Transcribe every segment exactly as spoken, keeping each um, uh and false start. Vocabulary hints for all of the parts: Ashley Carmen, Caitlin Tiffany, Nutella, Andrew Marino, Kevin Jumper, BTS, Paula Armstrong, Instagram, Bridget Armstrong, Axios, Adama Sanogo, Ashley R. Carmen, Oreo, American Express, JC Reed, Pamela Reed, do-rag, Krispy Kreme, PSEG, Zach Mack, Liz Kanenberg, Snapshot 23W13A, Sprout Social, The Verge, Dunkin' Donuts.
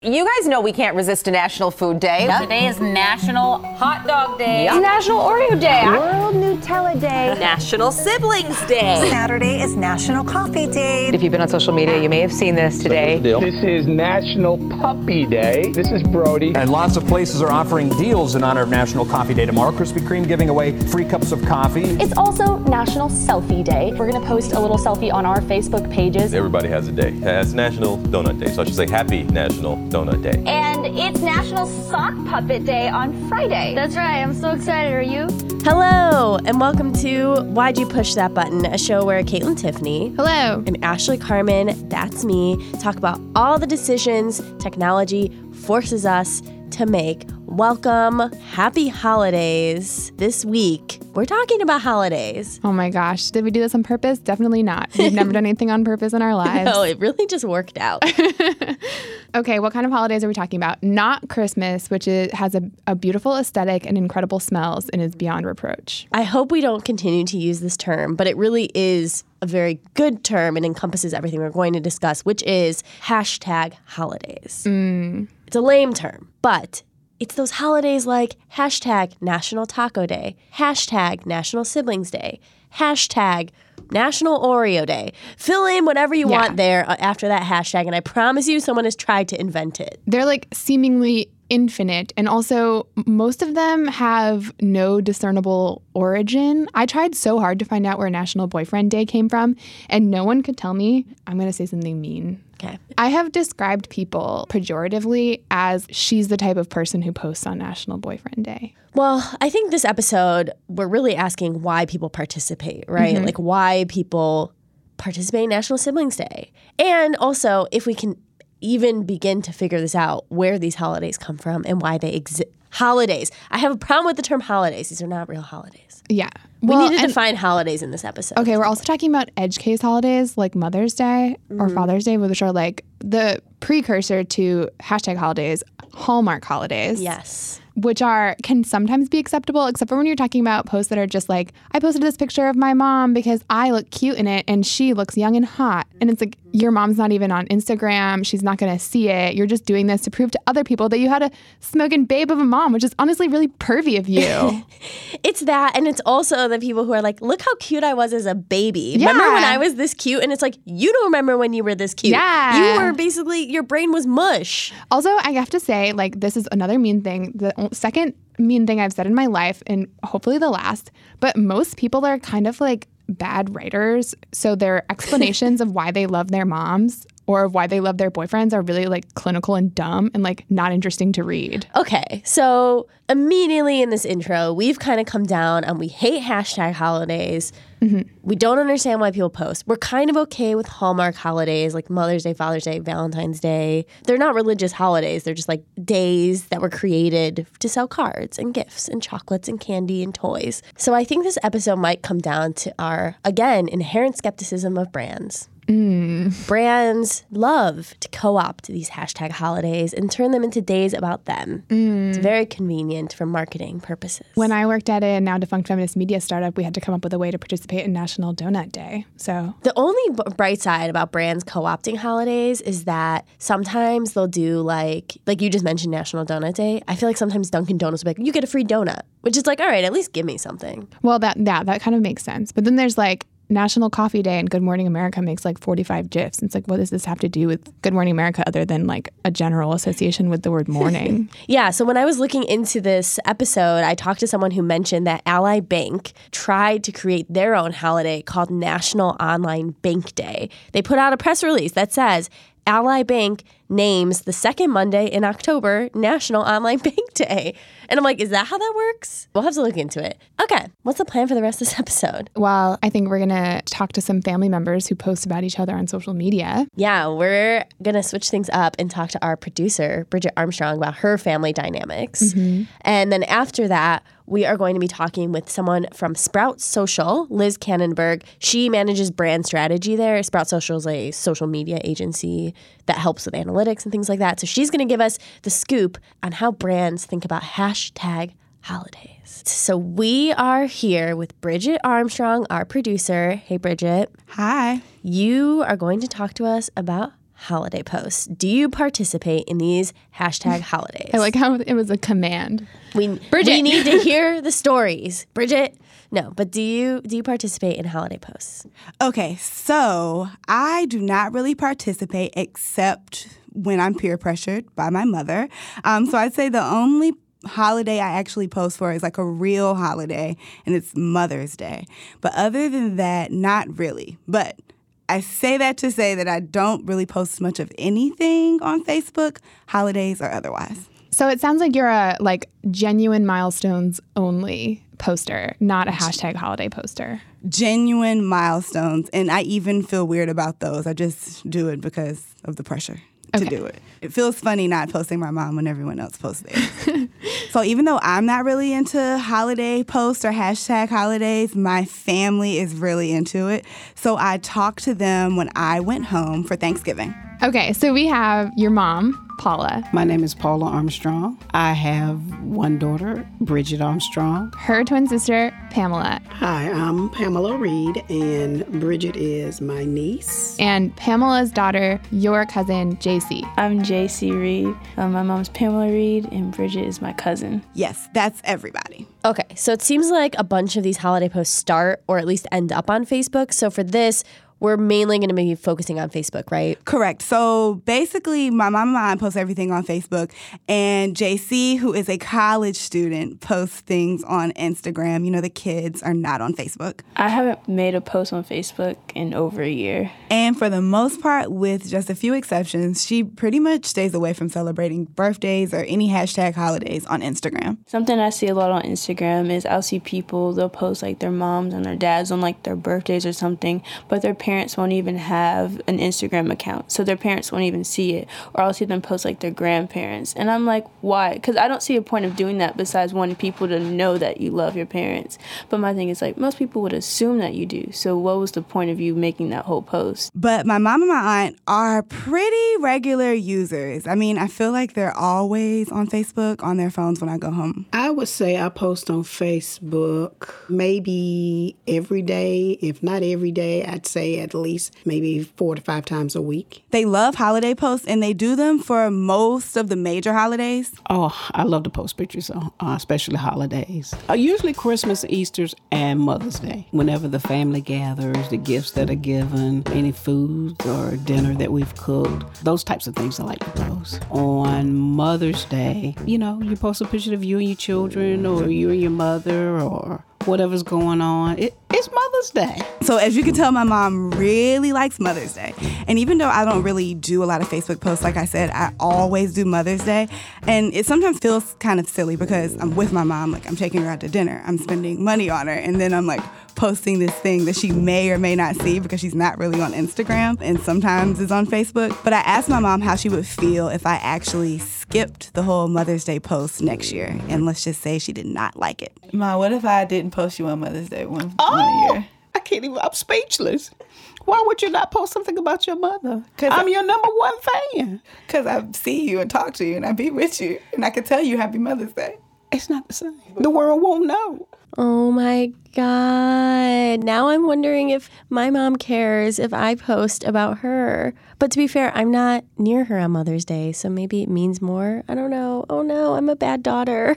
You guys know we can't resist a National Food Day. Yep. Today is National Hot Dog Day. Yep. It's National Oreo Day. World Nutella Day. National Siblings Day. Saturday is National Coffee Day. If you've been on social media, you may have seen this today. This is National Puppy Day. This is Brody. And lots of places are offering deals in honor of National Coffee Day tomorrow. Krispy Kreme giving away free cups of coffee. It's also National Selfie Day. We're going to post a little selfie on our Facebook pages. Everybody has a day. It's National Donut Day, so I should say Happy National Donut Day. And it's National Sock Puppet Day on Friday. That's right. I'm so excited. Are you? Hello, and welcome to Why'd You Push That Button, a show where Caitlin Tiffany. Hello. And Ashley Carmen, that's me, talk about all the decisions technology forces us to make. Welcome. Happy holidays. This week, we're talking about holidays. Oh my gosh. Did we do this on purpose? Definitely not. We've never done anything on purpose in our lives. No, it really just worked out. Okay, what kind of holidays are we talking about? Not Christmas, which is, has a, a beautiful aesthetic and incredible smells and is beyond reproach. I hope we don't continue to use this term, but it really is a very good term and encompasses everything we're going to discuss, which is hashtag holidays. Mm. It's a lame term, but it's those holidays like hashtag National Taco Day, hashtag National Siblings Day, hashtag National Oreo Day. Fill in whatever you yeah. want there after that hashtag, and I promise you someone has tried to invent it. They're like seemingly infinite, and also most of them have no discernible origin. I tried so hard to find out where National Boyfriend Day came from, and no one could tell me. I'm going to say something mean. Okay. I have described people pejoratively as she's the type of person who posts on National Boyfriend Day. Well, I think this episode, we're really asking why people participate, right? Mm-hmm. Like why people participate in National Siblings Day. And also if we can even begin to figure this out, where these holidays come from and why they exist. Holidays. I have a problem with the term holidays. These are not real holidays. Yeah. Well, we need to and, define holidays in this episode. Okay, we're also talking about edge case holidays like Mother's Day mm-hmm. or Father's Day, which are like the precursor to hashtag holidays, Hallmark holidays. Yes. Which are can sometimes be acceptable, except for when you're talking about posts that are just like, I posted this picture of my mom because I look cute in it and she looks young and hot. And it's like, your mom's not even on Instagram. She's not going to see it. You're just doing this to prove to other people that you had a smoking babe of a mom, which is honestly really pervy of you. It's that. And it's also the people who are like, look how cute I was as a baby. Yeah. Remember when I was this cute? And it's like, you don't remember when you were this cute. Yeah. You were basically, your brain was mush. Also, I have to say, like, this is another mean thing. The second mean thing I've said in my life, and hopefully the last, but most people are kind of like bad writers, so their explanations of why they love their moms or of why they love their boyfriends are really like clinical and dumb and like not interesting to read. Okay, so immediately in this intro, we've kind of come down and we hate hashtag holidays. Mm-hmm. We don't understand why people post. We're kind of okay with Hallmark holidays like Mother's Day, Father's Day, Valentine's Day. They're not religious holidays. They're just like days that were created to sell cards and gifts and chocolates and candy and toys. So I think this episode might come down to our, again, inherent skepticism of brands. Mm. Brands love to co-opt these hashtag holidays and turn them into days about them. Mm. It's very convenient for marketing purposes. When I worked at a now defunct feminist media startup, we had to come up with a way to participate in National Donut Day. So the only b- bright side about brands co-opting holidays is that sometimes they'll do like, like you just mentioned National Donut Day. I feel like sometimes Dunkin' Donuts will be like, you get a free donut, which is like, all right, at least give me something. Well, that, that, that kind of makes sense. But then there's like National Coffee Day and Good Morning America makes like forty-five GIFs. It's like, what does this have to do with Good Morning America other than like a general association with the word morning? Yeah. So when I was looking into this episode, I talked to someone who mentioned that Ally Bank tried to create their own holiday called National Online Bank Day. They put out a press release that says, Ally Bank names the second Monday in October National Online Bank Day. And I'm like, is that how that works? We'll have to look into it. Okay, what's the plan for the rest of this episode? Well, I think we're going to talk to some family members who post about each other on social media. Yeah, we're going to switch things up and talk to our producer, Bridget Armstrong, about her family dynamics. Mm-hmm. And then after that, we are going to be talking with someone from Sprout Social, Liz Kanenberg. She manages brand strategy there. Sprout Social is a social media agency that helps with analytics and things like that. So she's going to give us the scoop on how brands think about hashtag holidays. So we are here with Bridget Armstrong, our producer. Hey, Bridget. Hi. You are going to talk to us about holiday posts. Do you participate in these hashtag holidays? I like how it was a command. We, Bridget. we need to hear the stories. Bridget, no, but do you do you participate in holiday posts? Okay, so I do not really participate except when I'm peer pressured by my mother. Um, so I'd say the only holiday I actually post for is like a real holiday, and it's Mother's Day. But other than that, not really. But I say that to say that I don't really post much of anything on Facebook, holidays or otherwise. So it sounds like you're a like genuine milestones only poster, not a hashtag holiday poster. Genuine milestones. And I even feel weird about those. I just do it because of the pressure to okay. do it. It feels funny not posting my mom when everyone else posts theirs. So even though I'm not really into holiday posts or hashtag holidays, my family is really into it. So I talked to them when I went home for Thanksgiving. Okay, so we have your mom, Paula. My name is Paula Armstrong. I have one daughter, Bridget Armstrong. Her twin sister, Pamela. Hi, I'm Pamela Reed, and Bridget is my niece. And Pamela's daughter, your cousin, J C. I'm J C Reed. Um, my mom's Pamela Reed, and Bridget is my cousin. Yes, that's everybody. Okay, so it seems like a bunch of these holiday posts start or at least end up on Facebook. So for this, we're mainly going to be focusing on Facebook, right? Correct. So basically, my mom and I post everything on Facebook. And J C, who is a college student, posts things on Instagram. You know, the kids are not on Facebook. I haven't made a post on Facebook in over a year. And for the most part, with just a few exceptions, she pretty much stays away from celebrating birthdays or any hashtag holidays on Instagram. Something I see a lot on Instagram is I'll see people, they'll post like their moms and their dads on like their birthdays or something, but their parents parents won't even have an Instagram account, so their parents won't even see it, or I'll see them post like their grandparents, and I'm like, why? Because I don't see a point of doing that besides wanting people to know that you love your parents. But my thing is, like, most people would assume that you do, so what was the point of you making that whole post? But my mom and my aunt are pretty regular users. I mean, I feel like they're always on Facebook, on their phones when I go home. I would say I post on Facebook maybe every day. If not every day, I'd say at least maybe four to five times a week. They love holiday posts, and they do them for most of the major holidays. Oh, I love to post pictures, uh, especially holidays. Uh, usually Christmas, Easter's, and Mother's Day. Whenever the family gathers, the gifts that are given, any foods or dinner that we've cooked, those types of things I like to post. On Mother's Day, you know, you post a picture of you and your children, or you and your mother, or whatever's going on. It, it's Mother's Day. So as you can tell, my mom really likes Mother's Day. And even though I don't really do a lot of Facebook posts, like I said, I always do Mother's Day. And it sometimes feels kind of silly because I'm with my mom, like I'm taking her out to dinner, I'm spending money on her, and then I'm like posting this thing that she may or may not see because she's not really on Instagram and sometimes is on Facebook. But I asked my mom how she would feel if I actually skipped the whole Mother's Day post next year. And let's just say she did not like it. Ma, what if I didn't post you on Mother's Day one, oh, one year? I can't even, I'm speechless. Why would you not post something about your mother? Cause I'm I, your number one fan. Because I see you and talk to you and I be with you and I can tell you happy Mother's Day. It's not the same. The world won't know. Oh my God. Now I'm wondering if my mom cares if I post about her. But to be fair, I'm not near her on Mother's Day, so maybe it means more. I don't know. Oh no, I'm a bad daughter.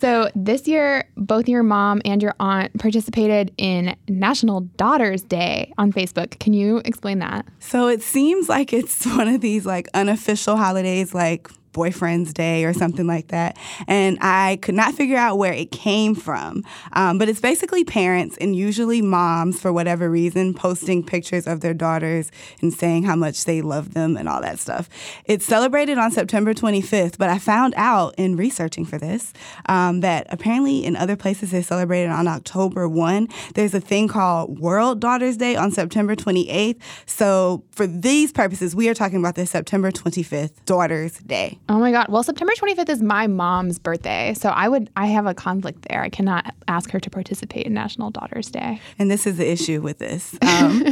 So this year, both your mom and your aunt participated in National Daughters Day on Facebook. Can you explain that? So it seems like it's one of these like unofficial holidays, like Boyfriend's Day or something like that. And I could not figure out where it came from. Um, but it's basically parents and usually moms, for whatever reason, posting pictures of their daughters and saying how much they love them and all that stuff. It's celebrated on September twenty-fifth, but I found out in researching for this um, that apparently in other places they celebrated on October first. There's a thing called World Daughters Day on September twenty-eighth. So for these purposes, we are talking about the September twenty-fifth Daughters Day. Oh my God. Well, September twenty-fifth is my mom's birthday. So I would, I have a conflict there. I cannot ask her to participate in National Daughters Day. And this is the issue with this. Um,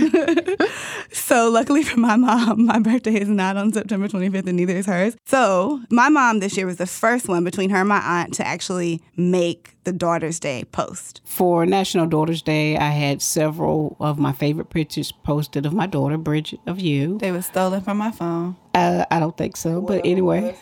so luckily for my mom, my birthday is not on September twenty-fifth and neither is hers. So my mom this year was the first one between her and my aunt to actually make the Daughters Day post. For National Daughters Day, I had several of my favorite pictures posted of my daughter, Bridget, of you. They were stolen from my phone. Uh, I don't think so. But anyway,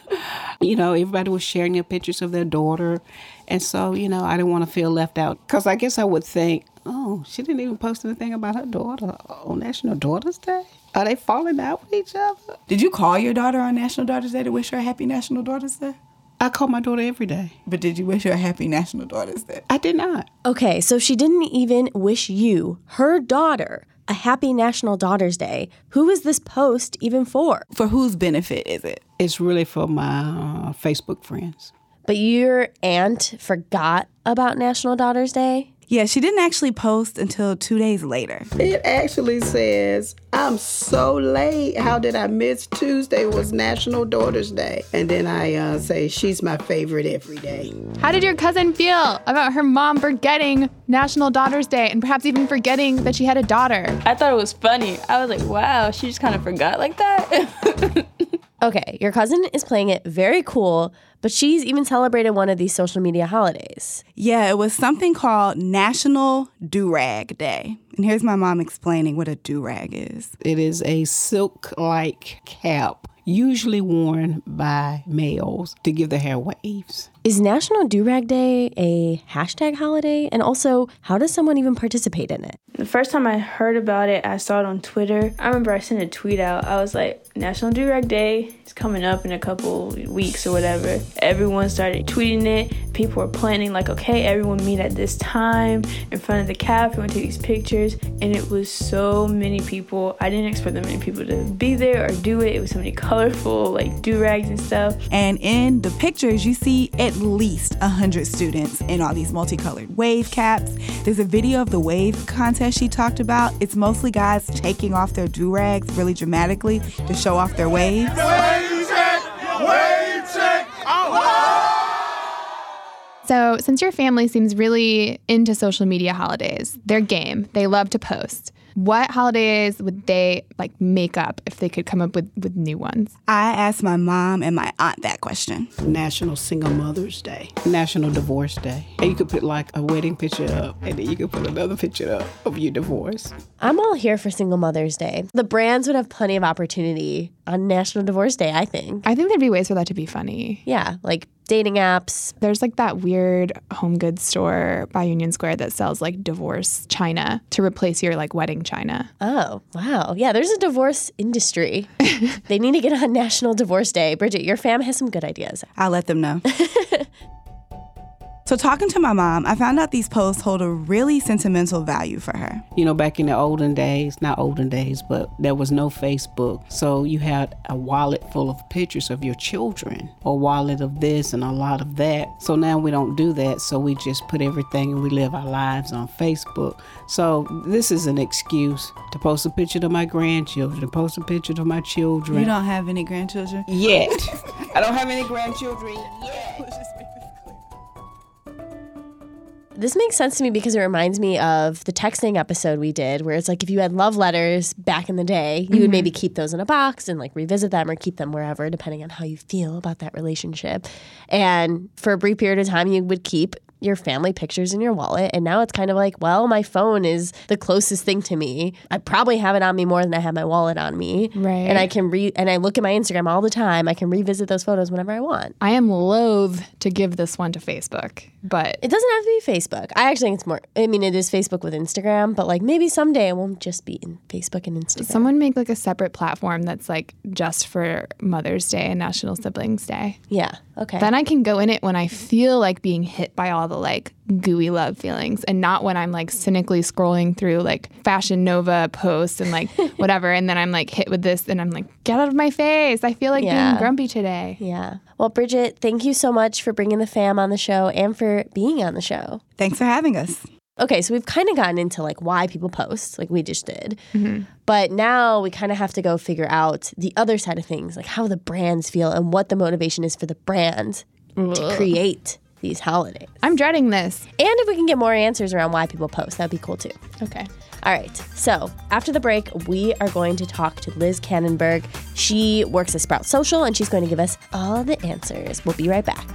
you know, everybody was sharing their pictures of their daughter. And so, you know, I didn't want to feel left out because I guess I would think, oh, she didn't even post anything about her daughter on National Daughters Day. Are they falling out with each other? Did you call your daughter on National Daughters Day to wish her a happy National Daughters Day? I call my daughter every day. But did you wish her a happy National Daughters Day? I did not. Okay, so she didn't even wish you, her daughter, a happy National Daughters Day. Who is this post even for? For whose benefit is it? It's really for my uh, Facebook friends. But your aunt forgot about National Daughters Day? Yeah, she didn't actually post until two days later. It actually says, I'm so late. How did I miss Tuesday was National Daughters Day? And then I uh, say, she's my favorite every day. How did your cousin feel about her mom forgetting National Daughters Day and perhaps even forgetting that she had a daughter? I thought it was funny. I was like, wow, she just kind of forgot like that. Okay, your cousin is playing it very cool, but she's even celebrated one of these social media holidays. Yeah, it was something called National Do-Rag Day. And here's my mom explaining what a do-rag is. It is a silk-like cap, usually worn by males to give their hair waves. Is National Do-Rag Day a hashtag holiday? And also, how does someone even participate in it? The first time I heard about it, I saw it on Twitter. I remember I sent a tweet out. I was like, National Do-Rag Day is coming up in a couple weeks or whatever. Everyone started tweeting it. People were planning like, okay, everyone meet at this time in front of the cafe and take these pictures. And it was so many people. I didn't expect that many people to be there or do it. It was so many colorful like do-rags and stuff. And in the pictures, you see it at least one hundred students in all these multicolored wave caps. There's a video of the wave contest she talked about. It's mostly guys taking off their do-rags really dramatically to show off their waves. Wave check! Wave check! So since your family seems really into social media holidays, they're game. They love to post. What holidays would they like make up if they could come up with, with new ones? I asked my mom and my aunt that question. National Single Mother's Day. National Divorce Day. And you could put like a wedding picture up and then you could put another picture up of your divorce. I'm all here for Single Mother's Day. The brands would have plenty of opportunity on National Divorce Day, I think. I think there'd be ways for that to be funny. Yeah, like dating apps. There's like that weird home goods store by Union Square that sells like divorce china to replace your like wedding china. Oh, wow. Yeah, there's a divorce industry. They need to get on National Divorce Day. Bridget, your fam has some good ideas. I'll let them know. So talking to my mom, I found out these posts hold a really sentimental value for her. You know, back in the olden days, not olden days, but there was no Facebook. So you had a wallet full of pictures of your children, a wallet of this and a lot of that. So now we don't do that. So we just put everything and we live our lives on Facebook. So this is an excuse to post a picture of my grandchildren, to post a picture of my children. You don't have any grandchildren? Yet. I don't have any grandchildren yet. This makes sense to me because it reminds me of the texting episode we did where it's like if you had love letters back in the day, you mm-hmm. would maybe keep those in a box and like revisit them or keep them wherever depending on how you feel about that relationship. And for a brief period of time, you would keep your family pictures in your wallet. And now it's kind of like, well, my phone is the closest thing to me. I probably have it on me more than I have my wallet on me. Right. And I can re and I look at my Instagram all the time. I can revisit those photos whenever I want. I am loath to give this one to Facebook, but it doesn't have to be Facebook. I actually think it's more, I mean, it is Facebook with Instagram, but like maybe someday it won't just be in Facebook and Instagram. Someone make like a separate platform that's like just for Mother's Day and National Siblings Day. Yeah. Okay. Then I can go in it when I feel like being hit by all the like gooey love feelings and not when I'm like cynically scrolling through like Fashion Nova posts and like whatever. And then I'm like hit with this and I'm like, get out of my face. I feel like yeah. being grumpy today. Yeah. Well, Bridget, thank you so much for bringing the fam on the show and for being on the show. Thanks for having us. Okay, so we've kind of gotten into, like, why people post, like we just did. Mm-hmm. But now we kind of have to go figure out the other side of things, like how the brands feel and what the motivation is for the brand Ugh. to create these holidays. I'm dreading this. And if we can get more answers around why people post, that'd be cool, too. Okay. All right. So after the break, we are going to talk to Liz Kanenberg. She works at Sprout Social, and she's going to give us all the answers. We'll be right back.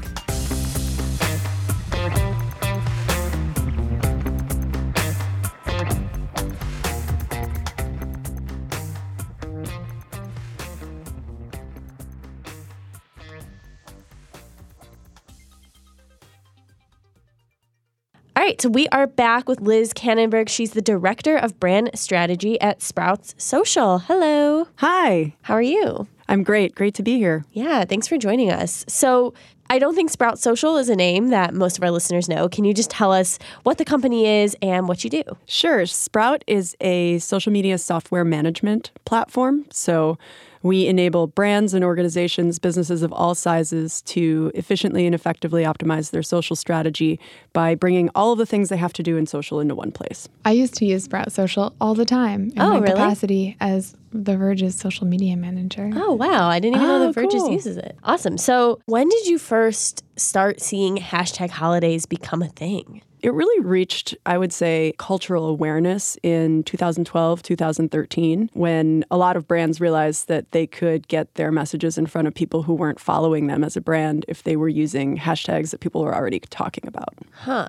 So we are back with Liz Kanenberg. She's the director of brand strategy at Sprout Social. Hello. Hi. How are you? I'm great. Great to be here. Yeah. Thanks for joining us. So I don't think Sprout Social is a name that most of our listeners know. Can you just tell us what the company is and what you do? Sure. Sprout is a social media software management platform. So we enable brands and organizations, businesses of all sizes, to efficiently and effectively optimize their social strategy by bringing all of the things they have to do in social into one place. I used to use Sprout Social all the time in oh, my really? capacity as The Verge's social media manager. Oh, wow. I didn't even oh, know The Verge cool. uses it. Awesome. So when did you first start seeing hashtag holidays become a thing? It really reached, I would say, cultural awareness in two thousand twelve, two thousand thirteen, when a lot of brands realized that they could get their messages in front of people who weren't following them as a brand if they were using hashtags that people were already talking about. Huh.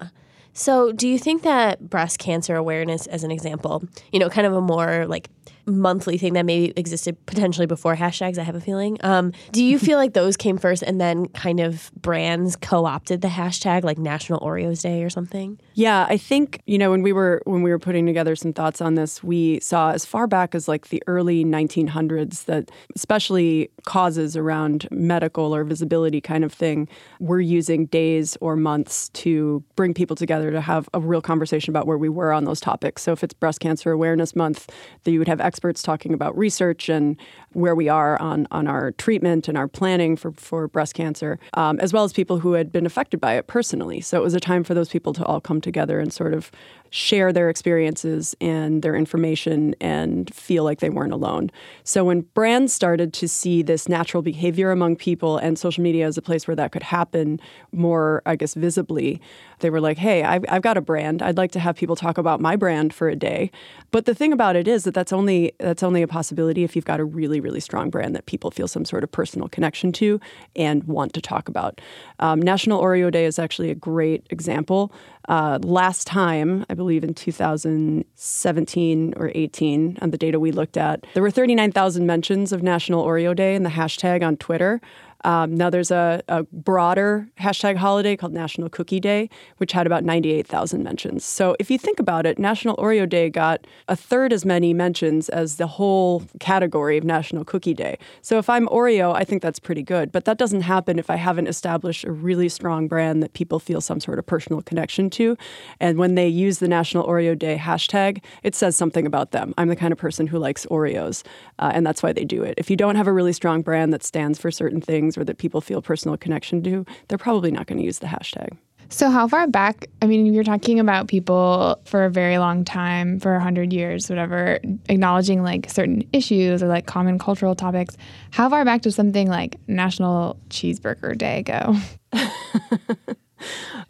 So do you think that breast cancer awareness, as an example, you know, kind of a more like monthly thing that maybe existed potentially before hashtags, I have a feeling. Um, do you feel like those came first and then kind of brands co-opted the hashtag, like National Oreos Day or something? Yeah, I think, you know, when we were when we were putting together some thoughts on this, we saw as far back as like the early nineteen hundreds that especially causes around medical or visibility kind of thing were using days or months to bring people together to have a real conversation about where we were on those topics. So if it's Breast Cancer Awareness Month, that you would have experts talking about research and where we are on, on our treatment and our planning for, for breast cancer, um, as well as people who had been affected by it personally. So it was a time for those people to all come together and sort of share their experiences and their information and feel like they weren't alone. So when brands started to see this natural behavior among people and social media as a place where that could happen more, I guess, visibly, they were like, hey, I've, I've got a brand. I'd like to have people talk about my brand for a day. But the thing about it is that that's only that's only a possibility if you've got a really, really strong brand that people feel some sort of personal connection to and want to talk about. Um, National Oreo Day is actually a great example. Uh, last time, I believe in two thousand seventeen or eighteen, on the data we looked at, there were thirty-nine thousand mentions of National Oreo Day and the hashtag on Twitter. Um, now there's a, a broader hashtag holiday called National Cookie Day, which had about ninety-eight thousand mentions. So if you think about it, National Oreo Day got a third as many mentions as the whole category of National Cookie Day. So if I'm Oreo, I think that's pretty good. But that doesn't happen if I haven't established a really strong brand that people feel some sort of personal connection to. And when they use the National Oreo Day hashtag, it says something about them. I'm the kind of person who likes Oreos, uh, and that's why they do it. If you don't have a really strong brand that stands for certain things, or that people feel personal connection to, they're probably not going to use the hashtag. So how far back, I mean, you're talking about people for a very long time, for one hundred years, whatever, acknowledging like certain issues or like common cultural topics. How far back does something like National Cheeseburger Day go?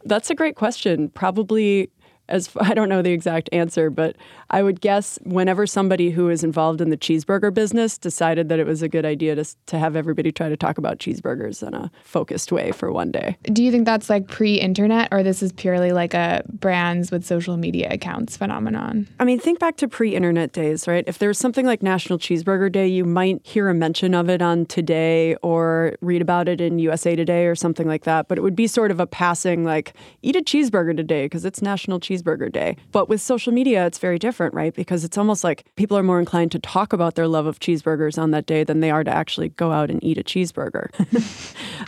That's a great question. Probably As I don't know the exact answer, but I would guess whenever somebody who is involved in the cheeseburger business decided that it was a good idea to to have everybody try to talk about cheeseburgers in a focused way for one day. Do you think that's like pre-internet, or this is purely like a brands with social media accounts phenomenon? I mean, think back to pre-internet days, right? If there was something like National Cheeseburger Day, you might hear a mention of it on Today or read about it in U S A Today or something like that. But it would be sort of a passing like, eat a cheeseburger today because it's National Cheeseburger Day. Cheeseburger Day. But with social media, it's very different, right? Because it's almost like people are more inclined to talk about their love of cheeseburgers on that day than they are to actually go out and eat a cheeseburger.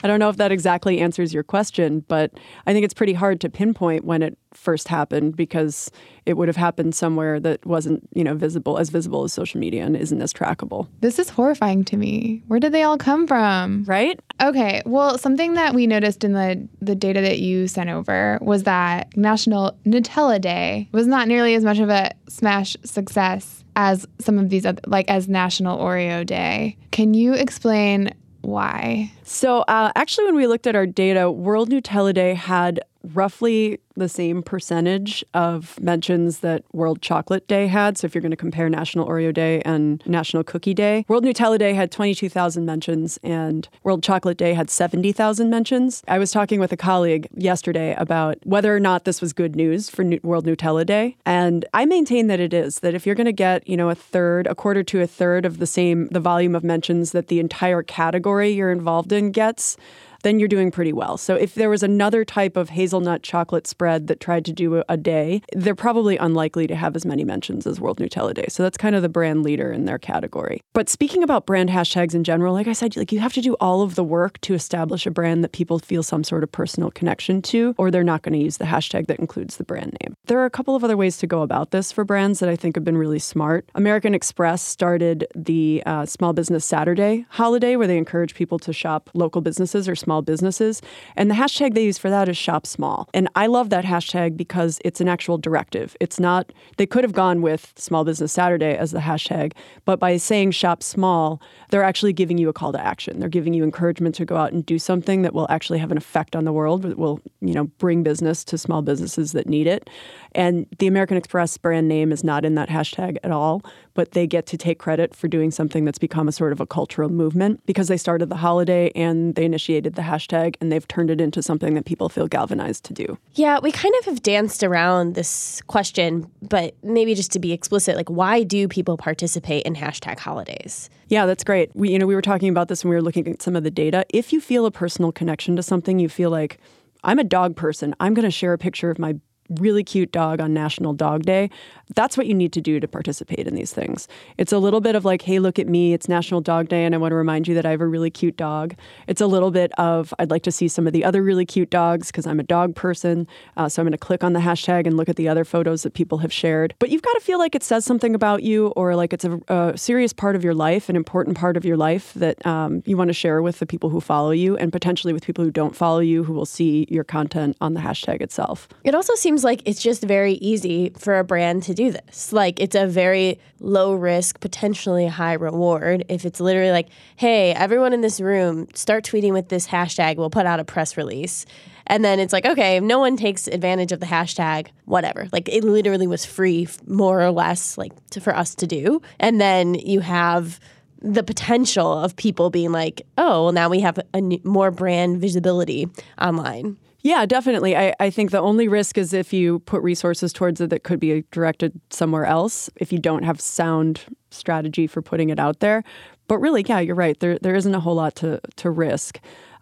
I don't know if that exactly answers your question, but I think it's pretty hard to pinpoint when it first happened, because it would have happened somewhere that wasn't, you know, visible, as visible as social media, and isn't as trackable. This is horrifying to me. Where did they all come from? Right? Okay. Well, something that we noticed in the, the data that you sent over was that National Nutella Day was not nearly as much of a smash success as some of these other, like as National Oreo Day. Can you explain why? So uh, actually, when we looked at our data, World Nutella Day had roughly the same percentage of mentions that World Chocolate Day had. So if you're going to compare National Oreo Day and National Cookie Day, World Nutella Day had twenty-two thousand mentions and World Chocolate Day had seventy thousand mentions. I was talking with a colleague yesterday about whether or not this was good news for New- World Nutella Day. And I maintain that it is, that if you're going to get, you know, a third, a quarter to a third of the same, the volume of mentions that the entire category you're involved in gets, then you're doing pretty well. So if there was another type of hazelnut chocolate spread that tried to do a day, they're probably unlikely to have as many mentions as World Nutella Day. So that's kind of the brand leader in their category. But speaking about brand hashtags in general, like I said, like you have to do all of the work to establish a brand that people feel some sort of personal connection to, or they're not going to use the hashtag that includes the brand name. There are a couple of other ways to go about this for brands that I think have been really smart. American Express started the uh, Small Business Saturday holiday, where they encourage people to shop local businesses or small businesses. And the hashtag they use for that is shop small. And I love that hashtag because it's an actual directive. It's not, they could have gone with Small Business Saturday as the hashtag, but by saying shop small, they're actually giving you a call to action. They're giving you encouragement to go out and do something that will actually have an effect on the world, that will, you know, bring business to small businesses that need it. And the American Express brand name is not in that hashtag at all, but they get to take credit for doing something that's become a sort of a cultural movement because they started the holiday and they initiated the hashtag, and they've turned it into something that people feel galvanized to do. Yeah, we kind of have danced around this question, but maybe just to be explicit, like, why do people participate in hashtag holidays? Yeah, that's great. We, you know, we were talking about this when we were looking at some of the data. If you feel a personal connection to something, you feel like, I'm a dog person, I'm going to share a picture of my really cute dog on National Dog Day. That's what you need to do to participate in these things. It's a little bit of like, hey, look at me, it's National Dog Day, and I want to remind you that I have a really cute dog. It's a little bit of, I'd like to see some of the other really cute dogs because I'm a dog person, uh, so I'm going to click on the hashtag and look at the other photos that people have shared. But you've got to feel like it says something about you, or like it's a, a serious part of your life, an important part of your life that um, you want to share with the people who follow you, and potentially with people who don't follow you, who will see your content on the hashtag itself. It also seems like it's just very easy for a brand to do this. Like, it's a very low risk, potentially high reward. If it's literally like, hey, everyone in this room, start tweeting with this hashtag, we'll put out a press release. And then it's like, okay, if no one takes advantage of the hashtag, whatever. Like, it literally was free, more or less, like to, for us to do. And then you have the potential of people being like, oh, well, now we have a new, more brand visibility online. Yeah, definitely. I, I think the only risk is if you put resources towards it that could be directed somewhere else, if you don't have sound strategy for putting it out there. But really, yeah, you're right. There there isn't a whole lot to, to risk.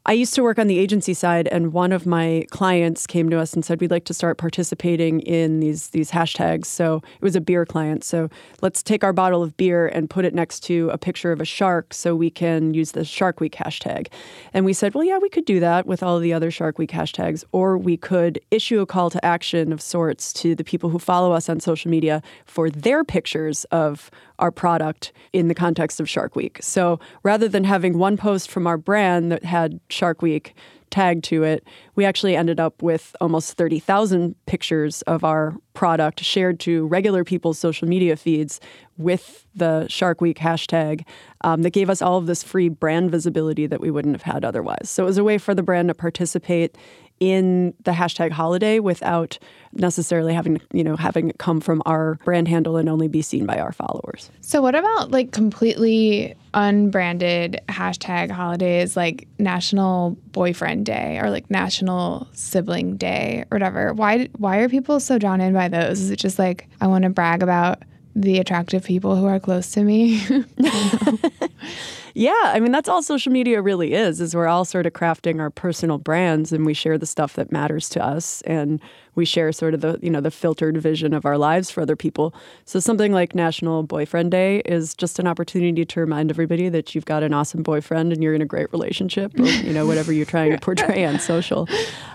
I used to work on the agency side, and one of my clients came to us and said, we'd like to start participating in these these hashtags. So it was a beer client. So let's take our bottle of beer and put it next to a picture of a shark so we can use the Shark Week hashtag. And we said, well, yeah, we could do that with all of the other Shark Week hashtags, or we could issue a call to action of sorts to the people who follow us on social media for their pictures of our product in the context of Shark Week. So rather than having one post from our brand that had Shark Week tag to it, we actually ended up with almost thirty thousand pictures of our product shared to regular people's social media feeds with the Shark Week hashtag um, that gave us all of this free brand visibility that we wouldn't have had otherwise. So it was a way for the brand to participate in the hashtag holiday without necessarily having, you know, having it come from our brand handle and only be seen by our followers. So what about like completely unbranded hashtag holidays like National Boyfriend Day or like National Sibling Day or whatever? Why why are people so drawn in by those? Is it just like, I want to brag about the attractive people who are close to me? Yeah, I mean, that's all social media really is, is we're all sort of crafting our personal brands, and we share the stuff that matters to us, and we share sort of the, you know, the filtered vision of our lives for other people. So something like National Boyfriend Day is just an opportunity to remind everybody that you've got an awesome boyfriend and you're in a great relationship, or, you know, whatever you're trying to portray on social.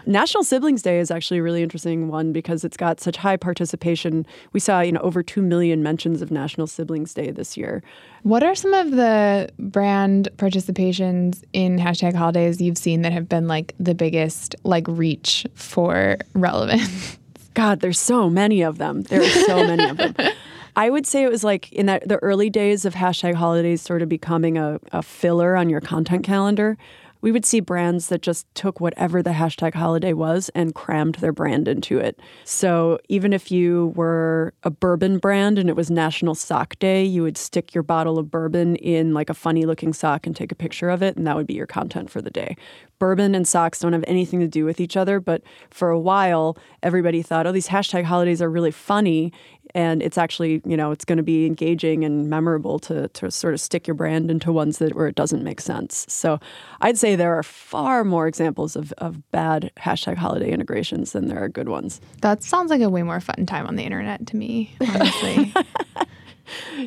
National Siblings Day is actually a really interesting one because it's got such high participation. We saw, you know, over two million mentions of National Siblings Day this year. What are some of the brand participations in hashtag holidays you've seen that have been like the biggest like reach for relevance? God, there's so many of them. There are so many of them. I would say it was like in that the early days of hashtag holidays sort of becoming a, a filler on your content calendar. We would see brands that just took whatever the hashtag holiday was and crammed their brand into it. So even if you were a bourbon brand and it was National Sock Day, you would stick your bottle of bourbon in like a funny looking sock and take a picture of it, and that would be your content for the day. Bourbon and socks don't have anything to do with each other, but for a while, everybody thought, oh, these hashtag holidays are really funny. And it's actually, you know, it's going to be engaging and memorable to to sort of stick your brand into ones that where it doesn't make sense. So I'd say there are far more examples of, of bad hashtag holiday integrations than there are good ones. That sounds like a way more fun time on the internet to me, honestly.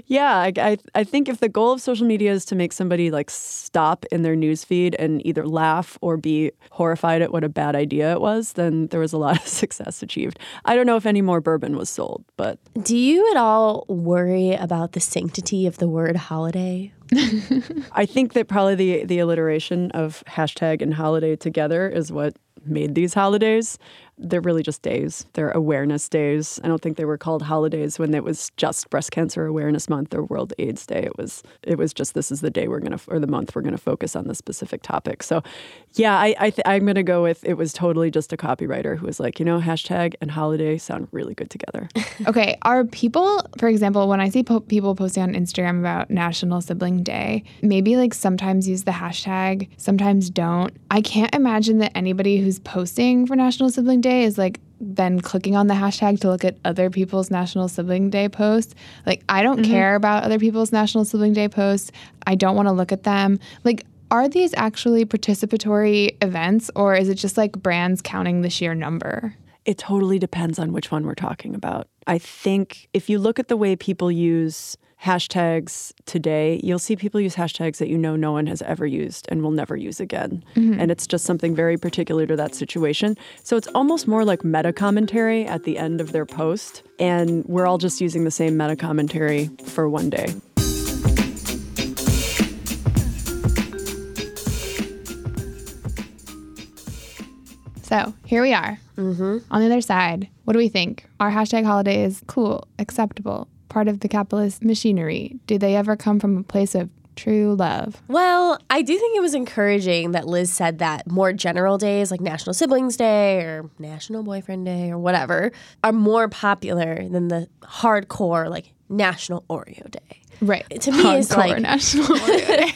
Yeah, I, I I think if the goal of social media is to make somebody like stop in their newsfeed and either laugh or be horrified at what a bad idea it was, then there was a lot of success achieved. I don't know if any more bourbon was sold, but... Do you at all worry about the sanctity of the word holiday? I think that probably the, the alliteration of hashtag and holiday together is what made these holidays. They're really just days. They're awareness days. I don't think they were called holidays when it was just Breast Cancer Awareness Month or World AIDS Day. It was it was just this is the day we're going to, or the month we're going to focus on this specific topic. So yeah, I, I th- I'm going to go with it was totally just a copywriter who was like, you know, hashtag and holiday sound really good together. Okay. Are people, for example, when I see po- people posting on Instagram about National Sibling Day, maybe like sometimes use the hashtag, sometimes don't. I can't imagine that anybody who's posting for National Sibling Day is like then clicking on the hashtag to look at other people's National Sibling Day posts. Like, I don't mm-hmm. care about other people's National Sibling Day posts. I don't want to look at them. Like, are these actually participatory events, or is it just like brands counting the sheer number? It totally depends on which one we're talking about. I think if you look at the way people use hashtags today, you'll see people use hashtags that you know no one has ever used and will never use again. Mm-hmm. And it's just something very particular to that situation. So it's almost more like meta commentary at the end of their post. And we're all just using the same meta commentary for one day. So here we are mm-hmm. on the other side. What do we think? Our hashtag holiday is cool, acceptable, part of the capitalist machinery? Do they ever come from a place of true love? Well, I do think it was encouraging that Liz said that more general days like National Siblings Day or National Boyfriend Day or whatever are more popular than the hardcore like National Oreo Day. Right. To me, hardcore it's like National Oreo Day.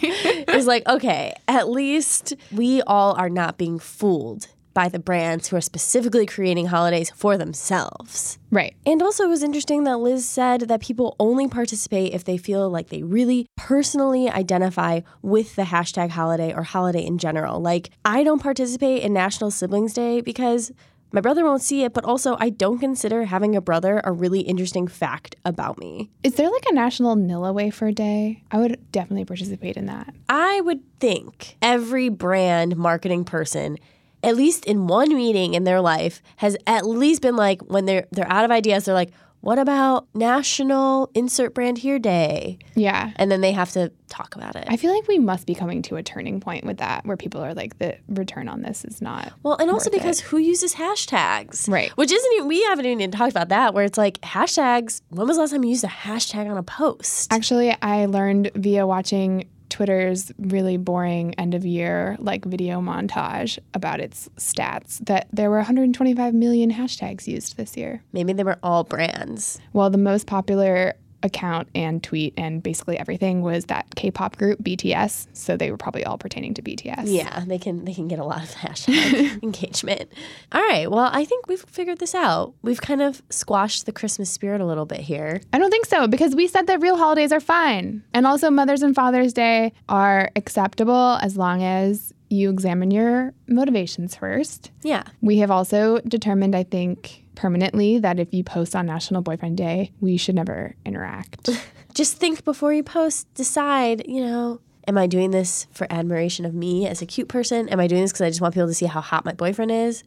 It's like, okay, at least we all are not being fooled by the brands who are specifically creating holidays for themselves. Right. And also it was interesting that Liz said that people only participate if they feel like they really personally identify with the hashtag holiday or holiday in general. Like, I don't participate in National Siblings Day because my brother won't see it, but also I don't consider having a brother a really interesting fact about me. Is there like a National Nilla Wafer Day? I would definitely participate in that. I would think every brand marketing person at least in one meeting in their life, has at least been like, when they're they're out of ideas, they're like, what about National Insert Brand Here Day? Yeah. And then they have to talk about it. I feel like we must be coming to a turning point with that, where people are like, the return on this is not Well, and also because it. Who uses hashtags? Right. Which isn't even, we haven't even talked about that, where it's like, hashtags, when was the last time you used a hashtag on a post? Actually, I learned via watching Twitter's really boring end of year like video montage about its stats that there were one hundred twenty-five million hashtags used this year. Maybe they were all brands. Well, the most popular account and tweet and basically everything was that K-pop group B T S, so they were probably all pertaining to B T S. Yeah, they can they can get a lot of hashtag engagement. All right, well, I think we've figured this out. We've kind of squashed the Christmas spirit a little bit here. I don't think so, because we said that real holidays are fine. And also Mother's and Father's Day are acceptable as long as you examine your motivations first. Yeah. We have also determined, I think, permanently that if you post on National Boyfriend Day, we should never interact. Just think before you post. Decide, you know, am I doing this for admiration of me as a cute person? Am I doing this because I just want people to see how hot my boyfriend is?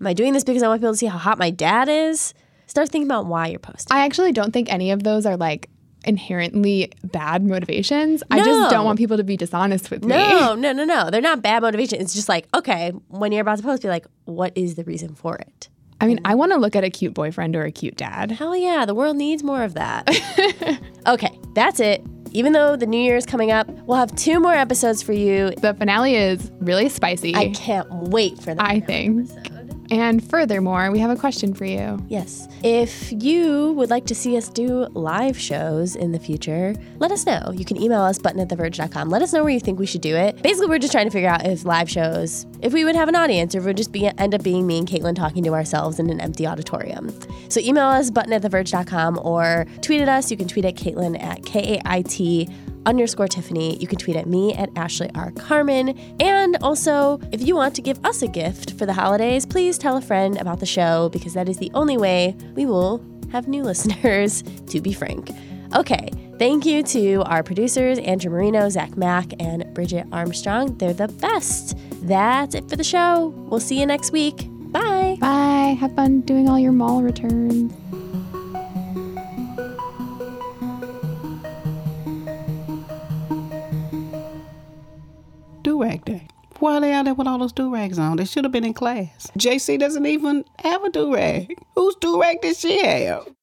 Am I doing this because I want people to see how hot my dad is? Start thinking about why you're posting. I actually don't think any of those are like inherently bad motivations. No. I just don't want people to be dishonest with me. No, no, no, no. They're not bad motivations. It's just like, okay, when you're about to post, be like, what is the reason for it? I mean, I want to look at a cute boyfriend or a cute dad. Hell yeah, the world needs more of that. Okay, that's it. Even though the new year is coming up, we'll have two more episodes for you. The finale is really spicy. I can't wait for that. I think. Episode. And furthermore, we have a question for you. Yes. If you would like to see us do live shows in the future, let us know. You can email us, button at the verge dot com. Let us know where you think we should do it. Basically, we're just trying to figure out if live shows, if we would have an audience, or if it would just be, end up being me and Caitlin talking to ourselves in an empty auditorium. So email us, button at the verge dot com, or tweet at us. You can tweet at Caitlin at K A I T underscore Tiffany. You can tweet at me at Ashley R. Carmen. And also, if you want to give us a gift for the holidays, please tell a friend about the show, because that is the only way we will have new listeners, to be frank. Okay, thank you to our producers, Andrew Marino, Zach Mack, and Bridget Armstrong. They're the best. That's it for the show. We'll see you next week. Bye. Bye. Have fun doing all your mall returns. Do-rag day. Why are they out there with all those do-rags on? They should have been in class. J C doesn't even have a do-rag. Whose do-rag did she have?